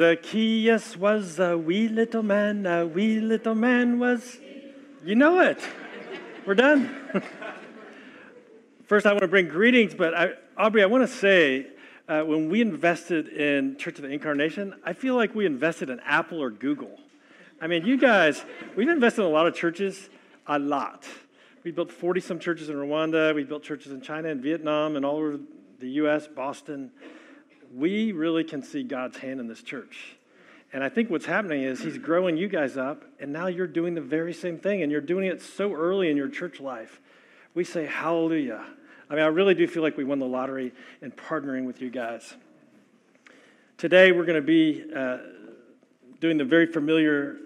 Zacchaeus was a wee little man, a wee little man was... You know it. We're done. First, I want to bring greetings, but Aubrey, I want to say, when we invested in Church of the Incarnation, I feel like we invested in Apple or Google. I mean, you guys, we've invested in a lot of churches, a lot. We built 40-some churches in Rwanda. We built churches in China and Vietnam and all over the U.S., Boston. We really can see God's hand in this church. And I think what's happening is he's growing you guys up, and now you're doing the very same thing, and you're doing it so early in your church life. We say hallelujah. I mean, I really do feel like we won the lottery in partnering with you guys. Today, we're going to be doing the very familiar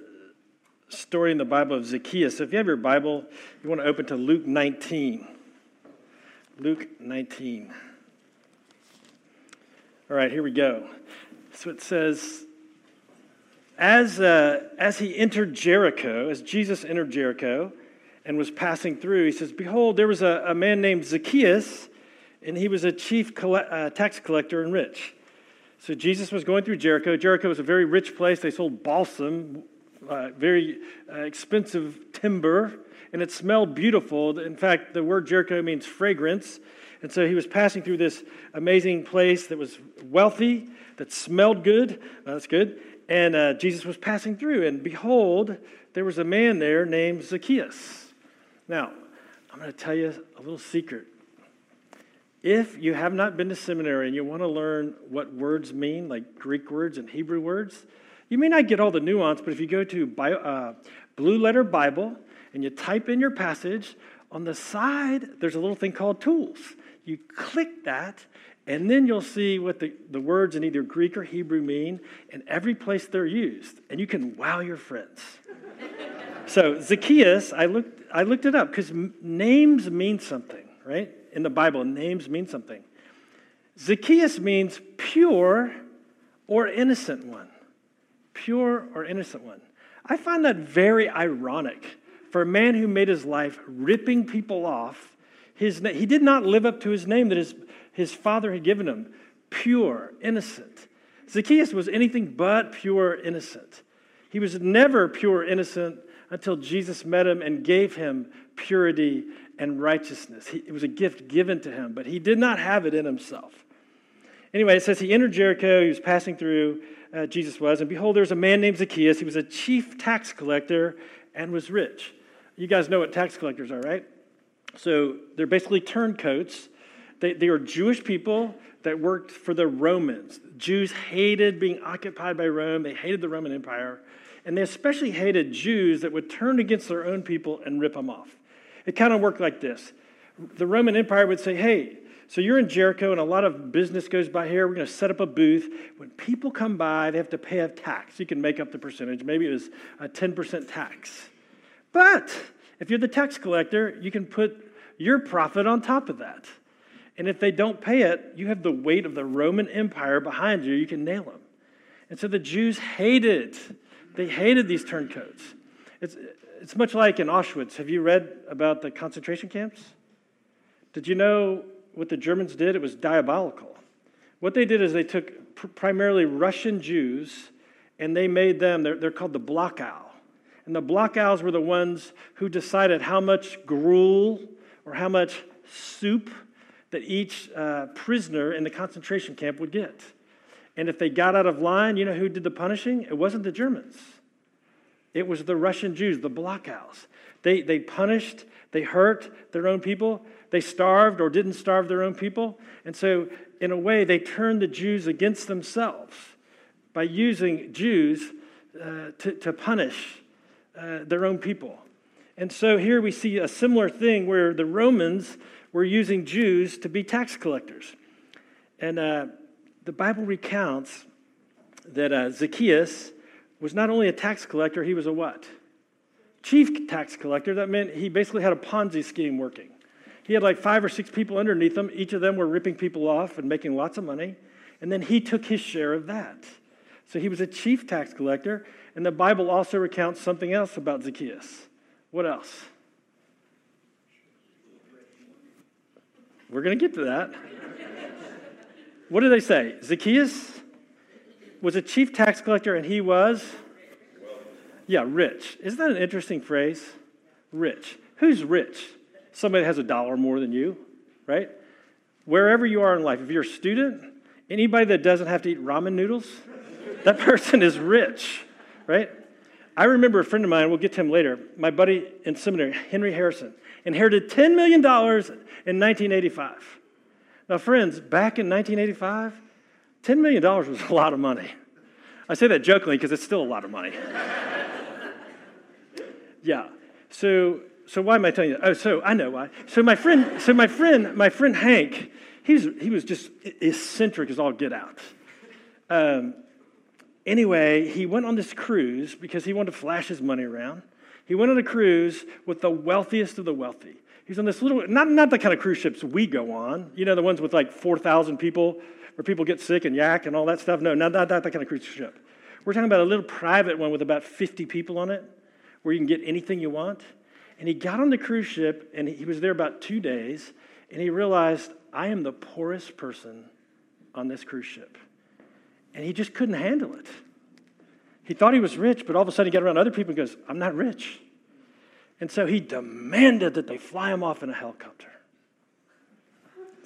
story in the Bible of Zacchaeus. So if you have your Bible, you want to open to Luke 19. Luke 19. All right, here we go. So it says, as Jesus entered Jericho and was passing through, he says, "Behold, there was a man named Zacchaeus, and he was a chief tax collector and rich." So Jesus was going through Jericho. Jericho was a very rich place. They sold balsam, very expensive timber, and it smelled beautiful. In fact, the word Jericho means fragrance. And so he was passing through this amazing place that was wealthy, that smelled good. That's good. And Jesus was passing through, and behold, there was a man there named Zacchaeus. Now, I'm going to tell you a little secret. If you have not been to seminary and you want to learn what words mean, like Greek words and Hebrew words, you may not get all the nuance, but if you go to Blue Letter Bible and you type in your passage, on the side, there's a little thing called tools. You click that, and then you'll see what the words in either Greek or Hebrew mean and every place they're used. And you can wow your friends. So Zacchaeus, I looked it up because names mean something, right? In the Bible, names mean something. Zacchaeus means pure or innocent one. Pure or innocent one. I find that very ironic. For a man who made his life ripping people off, he did not live up to his name that his father had given him, pure, innocent. Zacchaeus was anything but pure, innocent. He was never pure, innocent until Jesus met him and gave him purity and righteousness. It was a gift given to him, but he did not have it in himself. Anyway, it says he entered Jericho, he was passing through, Jesus was, and behold, there was a man named Zacchaeus. He was a chief tax collector and was rich. You guys know what tax collectors are, right? So they're basically turncoats. They were Jewish people that worked for the Romans. Jews hated being occupied by Rome. They hated the Roman Empire. And they especially hated Jews that would turn against their own people and rip them off. It kind of worked like this. The Roman Empire would say, hey, so you're in Jericho and a lot of business goes by here. We're going to set up a booth. When people come by, they have to pay a tax. You can make up the percentage. Maybe it was a 10% tax. But if you're the tax collector, you can put your profit on top of that. And if they don't pay it, you have the weight of the Roman Empire behind you. You can nail them. And so the Jews hated these turncoats. It's much like in Auschwitz. Have you read about the concentration camps? Did you know what the Germans did? It was diabolical. What they did is they took primarily Russian Jews, and they made them, they're called the Blockau. And the Blockaus were the ones who decided how much gruel or how much soup that each prisoner in the concentration camp would get. And if they got out of line, you know who did the punishing? It wasn't the Germans. It was the Russian Jews, the Blockaus. They punished, they hurt their own people, they starved or didn't starve their own people. And so, in a way, they turned the Jews against themselves by using Jews to punish their own people. And so here we see a similar thing where the Romans were using Jews to be tax collectors. And the Bible recounts that Zacchaeus was not only a tax collector, he was a what? Chief tax collector. That meant he basically had a Ponzi scheme working. He had like 5 or 6 people underneath him. Each of them were ripping people off and making lots of money. And then he took his share of that. So he was a chief tax collector. And the Bible also recounts something else about Zacchaeus. What else? We're going to get to that. What do they say? Zacchaeus, was a chief tax collector, and he was? Yeah, rich. Isn't that an interesting phrase? Rich. Who's rich? Somebody that has $1 more than you, right? Wherever you are in life, if you're a student, anybody that doesn't have to eat ramen noodles, that person is rich, right? I remember a friend of mine, we'll get to him later, my buddy in seminary, Henry Harrison, inherited $10 million in 1985. Now, friends, back in 1985, $10 million was a lot of money. I say that jokingly because it's still a lot of money. Yeah. So why am I telling you that? Oh, so I know why. So my friend Hank, he was just eccentric as all get out. Anyway, he went on this cruise because he wanted to flash his money around. He went on a cruise with the wealthiest of the wealthy. He's on this little, not the kind of cruise ships we go on, you know, the ones with like 4,000 people where people get sick and yak and all that stuff. No, not that kind of cruise ship. We're talking about a little private one with about 50 people on it where you can get anything you want. And he got on the cruise ship, and he was there about 2 days, and he realized, I am the poorest person on this cruise ship. And he just couldn't handle it. He thought he was rich, but all of a sudden he got around other people and goes, I'm not rich. And so he demanded that they fly him off in a helicopter.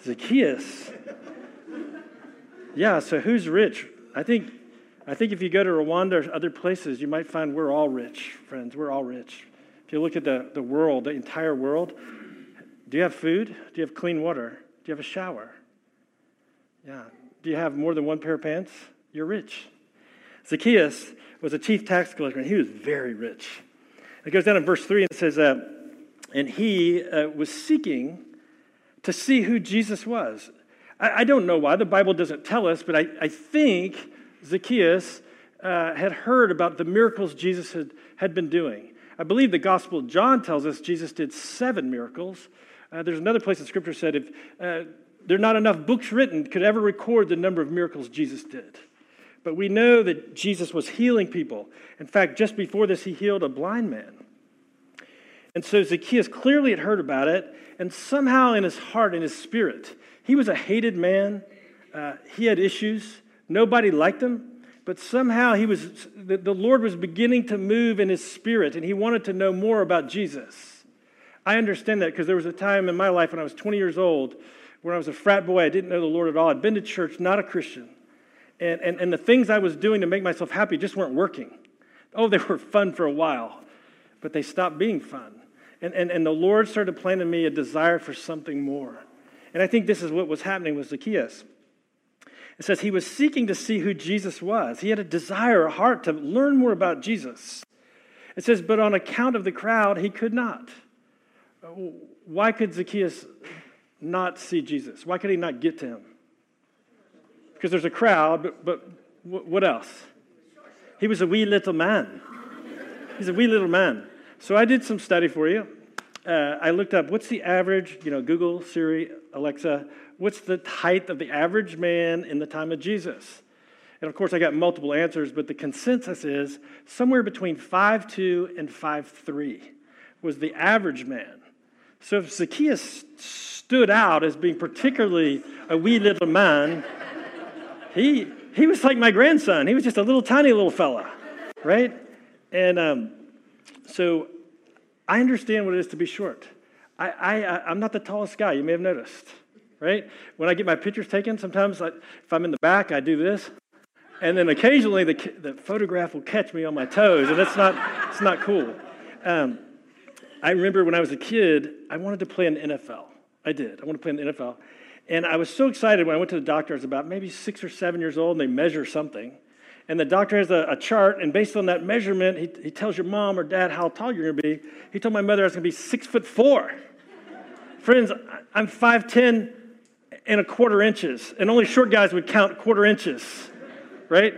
Zacchaeus. Yeah, so who's rich? I think if you go to Rwanda or other places, you might find we're all rich, friends. We're all rich. If you look at the world, the entire world, do you have food? Do you have clean water? Do you have a shower? Yeah. Do you have more than one pair of pants? You're rich. Zacchaeus was a chief tax collector, and he was very rich. It goes down in verse 3 and says, and he was seeking to see who Jesus was. I don't know why. The Bible doesn't tell us, but I think Zacchaeus had heard about the miracles Jesus had been doing. I believe the Gospel of John tells us Jesus did 7 miracles. There's another place in Scripture said if there are not enough books written could ever record the number of miracles Jesus did. But we know that Jesus was healing people. In fact, just before this, he healed a blind man. And so Zacchaeus clearly had heard about it, and somehow in his heart, in his spirit, he was a hated man. He had issues. Nobody liked him, but somehow the Lord was beginning to move in his spirit, and he wanted to know more about Jesus. I understand that because there was a time in my life when I was 20 years old, when I was a frat boy, I didn't know the Lord at all. I'd been to church, not a Christian. And the things I was doing to make myself happy just weren't working. Oh, they were fun for a while, but they stopped being fun. And the Lord started planting in me a desire for something more. And I think this is what was happening with Zacchaeus. It says he was seeking to see who Jesus was. He had a desire, a heart to learn more about Jesus. It says, but on account of the crowd, he could not. Why could Zacchaeus not see Jesus? Why could he not get to him? Because there's a crowd, but what else? He was a wee little man. He's a wee little man. So I did some study for you. I looked up, what's the average, Google, Siri, Alexa, what's the height of the average man in the time of Jesus? And of course, I got multiple answers, but the consensus is somewhere between 5'2 and 5'3 was the average man. So if Zacchaeus stood out as being particularly a wee little man, he was like my grandson. He was just a little tiny little fella, right? And so I understand what it is to be short. I'm not the tallest guy. You may have noticed, right? When I get my pictures taken, sometimes if I'm in the back, I do this, and then occasionally the photograph will catch me on my toes, and it's not cool. I remember when I was a kid, I wanted to play in the NFL. I did. I wanted to play in the NFL, and I was so excited when I went to the doctor. I was about maybe 6 or 7 years old, and they measure something. And the doctor has a chart, and based on that measurement, he tells your mom or dad how tall you're going to be. He told my mother I was going to be 6'4". Friends, I'm 5'10 and a quarter inches, and only short guys would count quarter inches, right?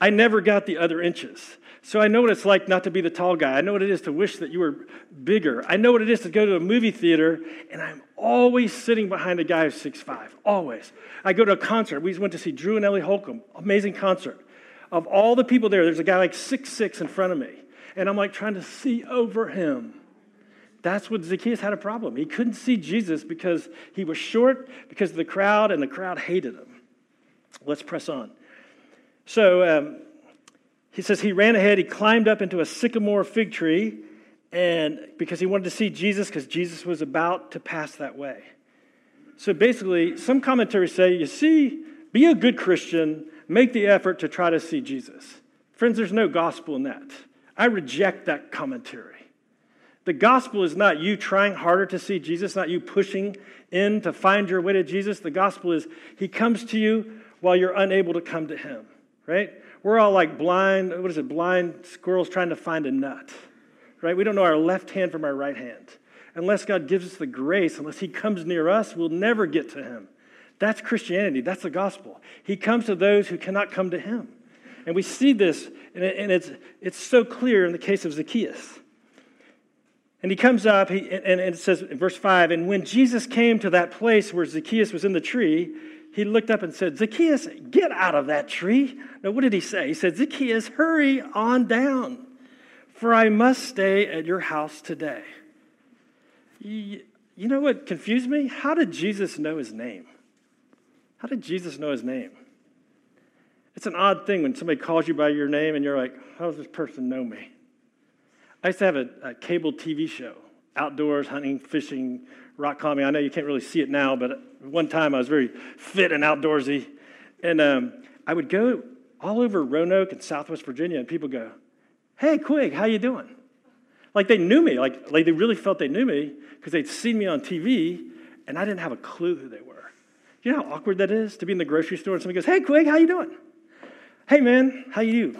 I never got the other inches. So I know what it's like not to be the tall guy. I know what it is to wish that you were bigger. I know what it is to go to a movie theater, and I'm always sitting behind a guy who's 6'5", always. I go to a concert. We went to see Drew and Ellie Holcomb, amazing concert. Of all the people there, there's a guy like 6'6" in front of me, and I'm like trying to see over him. That's what Zacchaeus had a problem. He couldn't see Jesus because he was short, because of the crowd, and the crowd hated him. Let's press on. So he says he ran ahead, he climbed up into a sycamore fig tree, and because he wanted to see Jesus, because Jesus was about to pass that way. So basically, some commentaries say, you see, be a good Christian, make the effort to try to see Jesus. Friends, there's no gospel in that. I reject that commentary. The gospel is not you trying harder to see Jesus, not you pushing in to find your way to Jesus. The gospel is he comes to you while you're unable to come to him, right? We're all like blind squirrels trying to find a nut, right? We don't know our left hand from our right hand. Unless God gives us the grace, unless he comes near us, we'll never get to him. That's Christianity. That's the gospel. He comes to those who cannot come to him. And we see this, and it's so clear in the case of Zacchaeus. And he comes up, and it says in verse 5, and when Jesus came to that place where Zacchaeus was in the tree, he looked up and said, Zacchaeus, get out of that tree. Now, what did he say? He said, Zacchaeus, hurry on down, for I must stay at your house today. You know what confused me? How did Jesus know his name? How did Jesus know his name? It's an odd thing when somebody calls you by your name and you're like, how does this person know me? I used to have a cable TV show, outdoors, hunting, fishing, rock climbing. I know you can't really see it now, but one time I was very fit and outdoorsy. And I would go all over Roanoke and Southwest Virginia, and people go, hey, Quig, how you doing? Like they knew me, like they really felt they knew me because they'd seen me on TV, and I didn't have a clue who they were. You know how awkward that is to be in the grocery store and somebody goes, hey, Quig, how you doing? Hey, man, how you?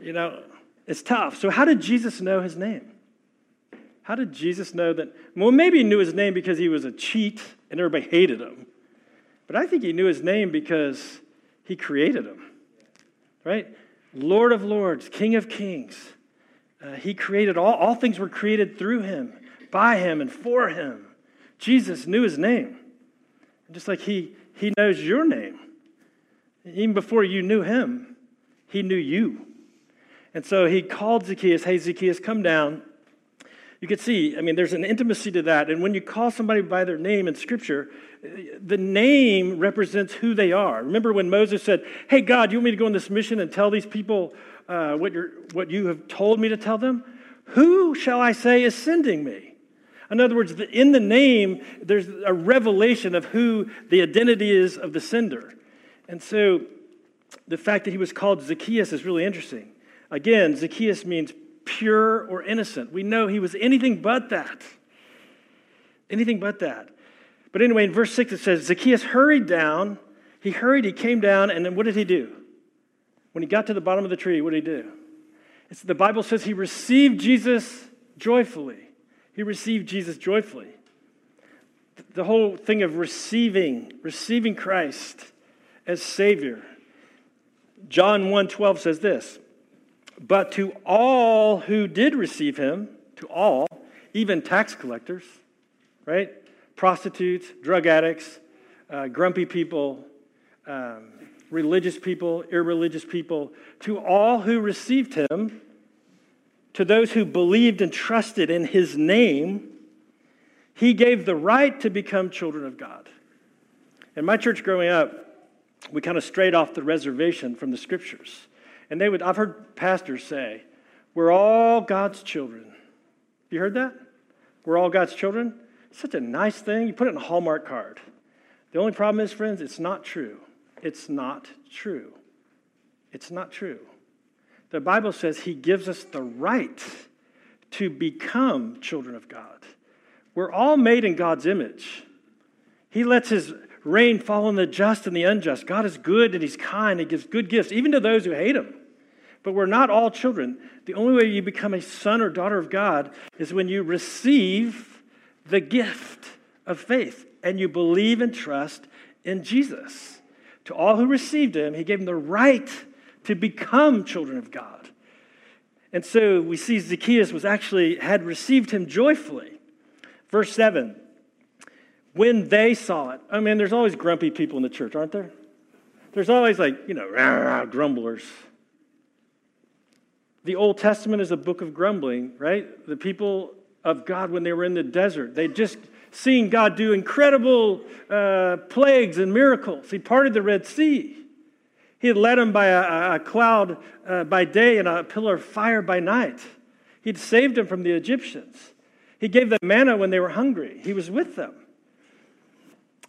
You know, it's tough. So how did Jesus know his name? How did Jesus know that? Well, maybe he knew his name because he was a cheat and everybody hated him. But I think he knew his name because he created him, right? Lord of lords, King of kings. He created all things were created through him, by him, and for him. Jesus knew his name. Just like he knows your name. Even before you knew him, he knew you. And so he called Zacchaeus, hey, Zacchaeus, come down. You could see, I mean, there's an intimacy to that. And when you call somebody by their name in Scripture, the name represents who they are. Remember when Moses said, hey, God, you want me to go on this mission and tell these people what you have told me to tell them? Who shall I say is sending me? In other words, in the name, there's a revelation of who the identity is of the sender. And so the fact that he was called Zacchaeus is really interesting. Again, Zacchaeus means pure or innocent. We know he was anything but that. Anything but that. But anyway, in verse 6 it says, Zacchaeus hurried down. He hurried, he came down, and then what did he do? When he got to the bottom of the tree, what did he do? The Bible says he received Jesus joyfully. He received Jesus joyfully. The whole thing of receiving Christ as Savior. John 1:12 says this, but to all who did receive him, to all, even tax collectors, right? Prostitutes, drug addicts, grumpy people, religious people, irreligious people, to all who received him, to those who believed and trusted in his name, he gave the right to become children of God. In my church growing up, we kind of strayed off the reservation from the Scriptures. And I've heard pastors say, we're all God's children. You heard that? We're all God's children? It's such a nice thing. You put it in a Hallmark card. The only problem is, friends, it's not true. It's not true. It's not true. The Bible says he gives us the right to become children of God. We're all made in God's image. He lets his rain fall on the just and the unjust. God is good and he's kind. He gives good gifts, even to those who hate him. But we're not all children. The only way you become a son or daughter of God is when you receive the gift of faith and you believe and trust in Jesus. To all who received him, he gave them the right to become children of God. And so we see Zacchaeus had received him joyfully. Verse 7. When they saw it, I mean, there's always grumpy people in the church, aren't there? There's always grumblers. The Old Testament is a book of grumbling, right? The people of God, when they were in the desert, they'd just seen God do incredible plagues and miracles. He parted the Red Sea. He had led him by a cloud by day and a pillar of fire by night. He'd saved him from the Egyptians. He gave them manna when they were hungry. He was with them.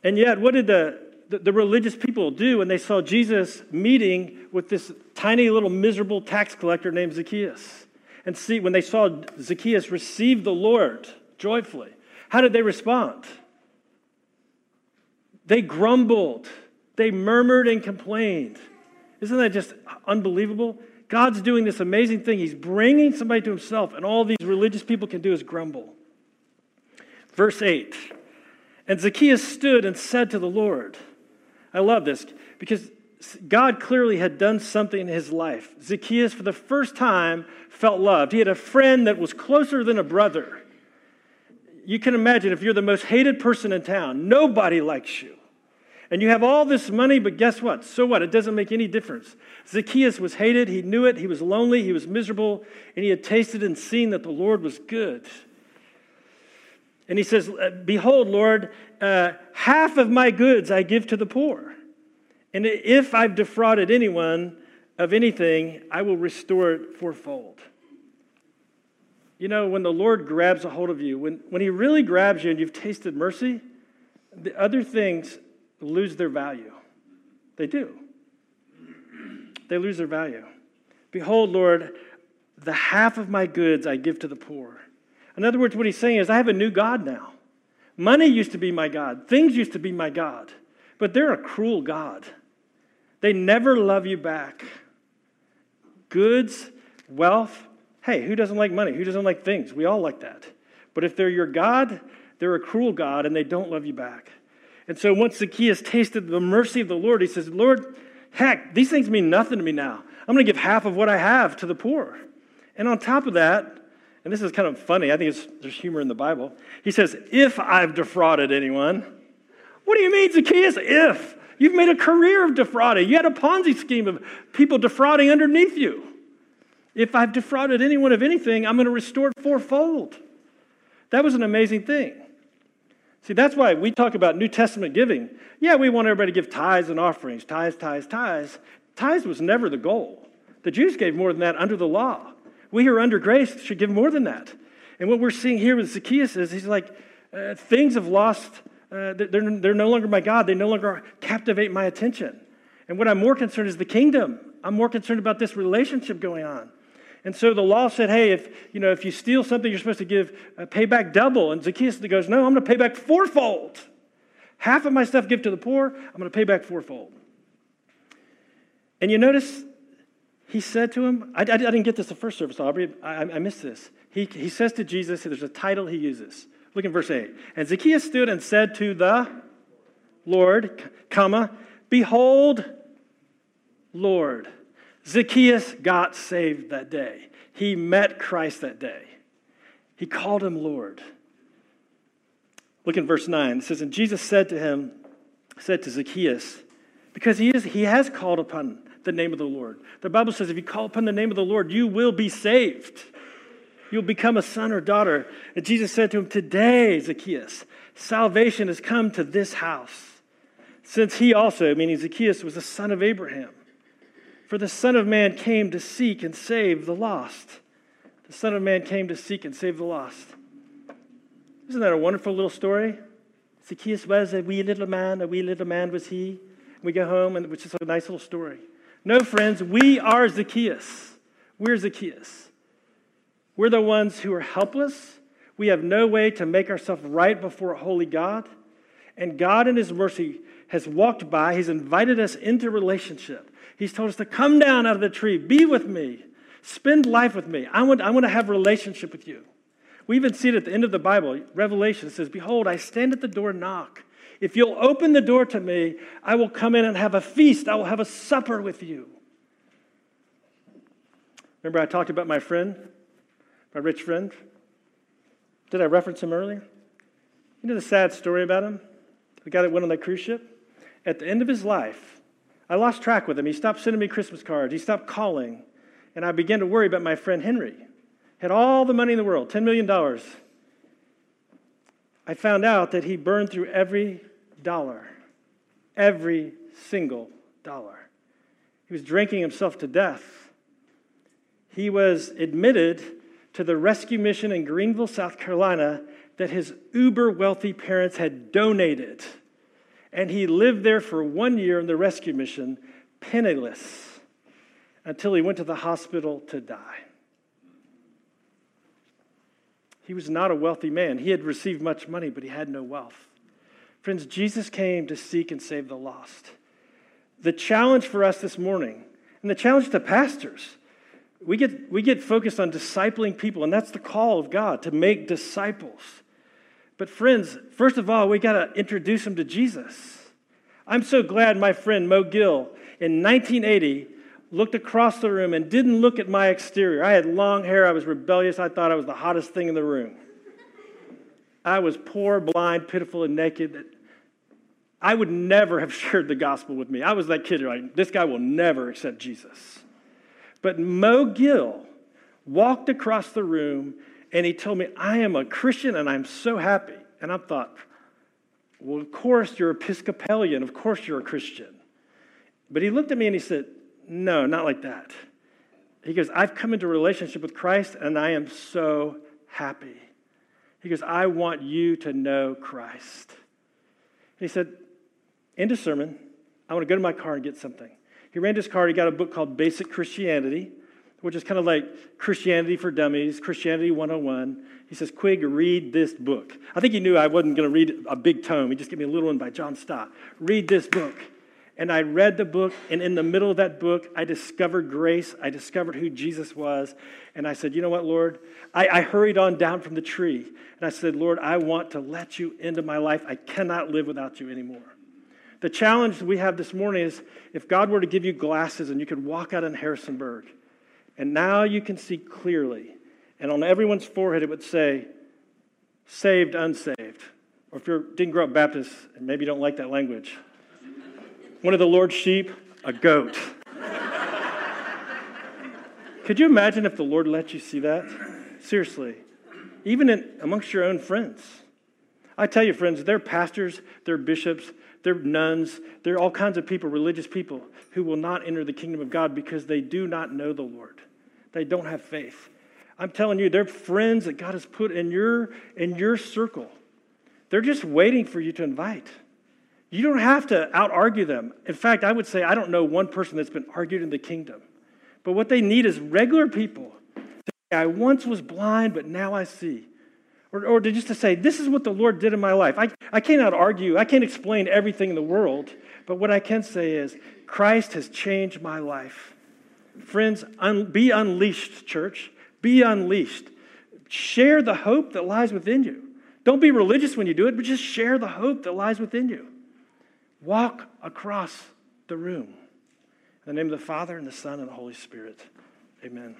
And yet, what did the religious people do when they saw Jesus meeting with this tiny little miserable tax collector named Zacchaeus? And see, when they saw Zacchaeus receive the Lord joyfully, how did they respond? They grumbled. They murmured and complained. Isn't that just unbelievable? God's doing this amazing thing. He's bringing somebody to himself, and all these religious people can do is grumble. Verse 8, and Zacchaeus stood and said to the Lord. I love this, because God clearly had done something in his life. Zacchaeus, for the first time, felt loved. He had a friend that was closer than a brother. You can imagine if you're the most hated person in town, nobody likes you. And you have all this money, but guess what? So what? It doesn't make any difference. Zacchaeus was hated. He knew it. He was lonely. He was miserable. And he had tasted and seen that the Lord was good. And he says, behold, Lord, half of my goods I give to the poor. And if I've defrauded anyone of anything, I will restore it fourfold. You know, when the Lord grabs a hold of you, when he really grabs you and you've tasted mercy, the other things lose their value. They do. They lose their value. Behold, Lord, the half of my goods I give to the poor. In other words, what he's saying is, I have a new God now. Money used to be my God. Things used to be my God. But they're a cruel God. They never love you back. Goods, wealth, hey, who doesn't like money? Who doesn't like things? We all like that. But if they're your God, they're a cruel God, and they don't love you back. And so once Zacchaeus tasted the mercy of the Lord, he says, Lord, heck, these things mean nothing to me now. I'm going to give half of what I have to the poor. And on top of that, and this is kind of funny, I think there's humor in the Bible, he says, if I've defrauded anyone. What do you mean, Zacchaeus, if? You've made a career of defrauding. You had a Ponzi scheme of people defrauding underneath you. If I've defrauded anyone of anything, I'm going to restore it fourfold. That was an amazing thing. See, that's why we talk about New Testament giving. Yeah, we want everybody to give tithes and offerings, tithes. Tithes was never the goal. The Jews gave more than that under the law. We who are under grace should give more than that. And what we're seeing here with Zacchaeus is he's like, things have lost, they're no longer my God. They no longer captivate my attention. And what I'm more concerned is the kingdom. I'm more concerned about this relationship going on. And so the law said, hey, if you steal something, you're supposed to give pay back double. And Zacchaeus goes, no, I'm going to pay back fourfold. Half of my stuff give to the poor, I'm going to pay back fourfold. And you notice he said to him, I didn't get this the first service, Aubrey. I missed this. He says to Jesus, there's a title he uses. Look in verse 8. And Zacchaeus stood and said to the Lord, behold, Lord. Zacchaeus got saved that day. He met Christ that day. He called him Lord. Look in verse 9. It says, and Jesus said to Zacchaeus, because he has called upon the name of the Lord. The Bible says if you call upon the name of the Lord, you will be saved. You'll become a son or daughter. And Jesus said to him, today, Zacchaeus, salvation has come to this house. Since he also, meaning Zacchaeus, was the son of Abraham. For the Son of Man came to seek and save the lost. The Son of Man came to seek and save the lost. Isn't that a wonderful little story? Zacchaeus was a wee little man was he. We go home, and it's just a nice little story. No, friends, we are Zacchaeus. We're Zacchaeus. We're the ones who are helpless. We have no way to make ourselves right before a holy God. And God in his mercy has walked by. He's invited us into relationship. He's told us to come down out of the tree, be with me, spend life with me. I want to have a relationship with you. We even see it at the end of the Bible. Revelation says, behold, I stand at the door and knock. If you'll open the door to me, I will come in and have a feast. I will have a supper with you. Remember I talked about my friend, my rich friend? Did I reference him earlier? You know the sad story about him? The guy that went on that cruise ship? At the end of his life, I lost track with him. He stopped sending me Christmas cards. He stopped calling. And I began to worry about my friend Henry. He had all the money in the world, $10 million. I found out that he burned through every dollar, every single dollar. He was drinking himself to death. He was admitted to the rescue mission in Greenville, South Carolina, that his uber-wealthy parents had donated. And he lived there for 1 year in the rescue mission, penniless, until he went to the hospital to die. He was not a wealthy man. He had received much money, but he had no wealth. Friends, Jesus came to seek and save the lost. The challenge for us this morning, and the challenge to pastors, we get focused on discipling people, and that's the call of God, to make disciples. But friends, first of all, we got to introduce them to Jesus. I'm so glad my friend Mo Gill in 1980 looked across the room and didn't look at my exterior. I had long hair. I was rebellious. I thought I was the hottest thing in the room. I was poor, blind, pitiful, and naked. I would never have shared the gospel with me. I was that kid, like, this guy will never accept Jesus. But Mo Gill walked across the room, and he told me, I am a Christian, and I'm so happy. And I thought, well, of course you're Episcopalian. Of course you're a Christian. But he looked at me, and he said, no, not like that. He goes, I've come into a relationship with Christ, and I am so happy. He goes, I want you to know Christ. And he said, end of sermon. I want to go to my car and get something. He ran to his car. He got a book called Basic Christianity, which is kind of like Christianity for Dummies, Christianity 101. He says, Quig, read this book. I think he knew I wasn't going to read a big tome. He just gave me a little one by John Stott. Read this book. And I read the book, and in the middle of that book, I discovered grace. I discovered who Jesus was. And I said, you know what, Lord? I hurried on down from the tree. And I said, Lord, I want to let you into my life. I cannot live without you anymore. The challenge we have this morning is if God were to give you glasses and you could walk out in Harrisonburg, and now you can see clearly, and on everyone's forehead it would say, saved, unsaved. Or if you didn't grow up Baptist, and maybe you don't like that language, one of the Lord's sheep, a goat. Could you imagine if the Lord let you see that? Seriously. Even amongst your own friends. I tell you, friends, they're pastors, they're bishops, they're nuns, they're all kinds of people, religious people, who will not enter the kingdom of God because they do not know the Lord. They don't have faith. I'm telling you, they're friends that God has put in your circle. They're just waiting for you to invite. You don't have to out-argue them. In fact, I would say I don't know one person that's been argued in the kingdom. But what they need is regular people. I once was blind, but now I see. Or just to say, this is what the Lord did in my life. I cannot argue. I can't explain everything in the world. But what I can say is, Christ has changed my life. Friends, be unleashed, church. Be unleashed. Share the hope that lies within you. Don't be religious when you do it, but just share the hope that lies within you. Walk across the room. In the name of the Father, and the Son, and the Holy Spirit. Amen.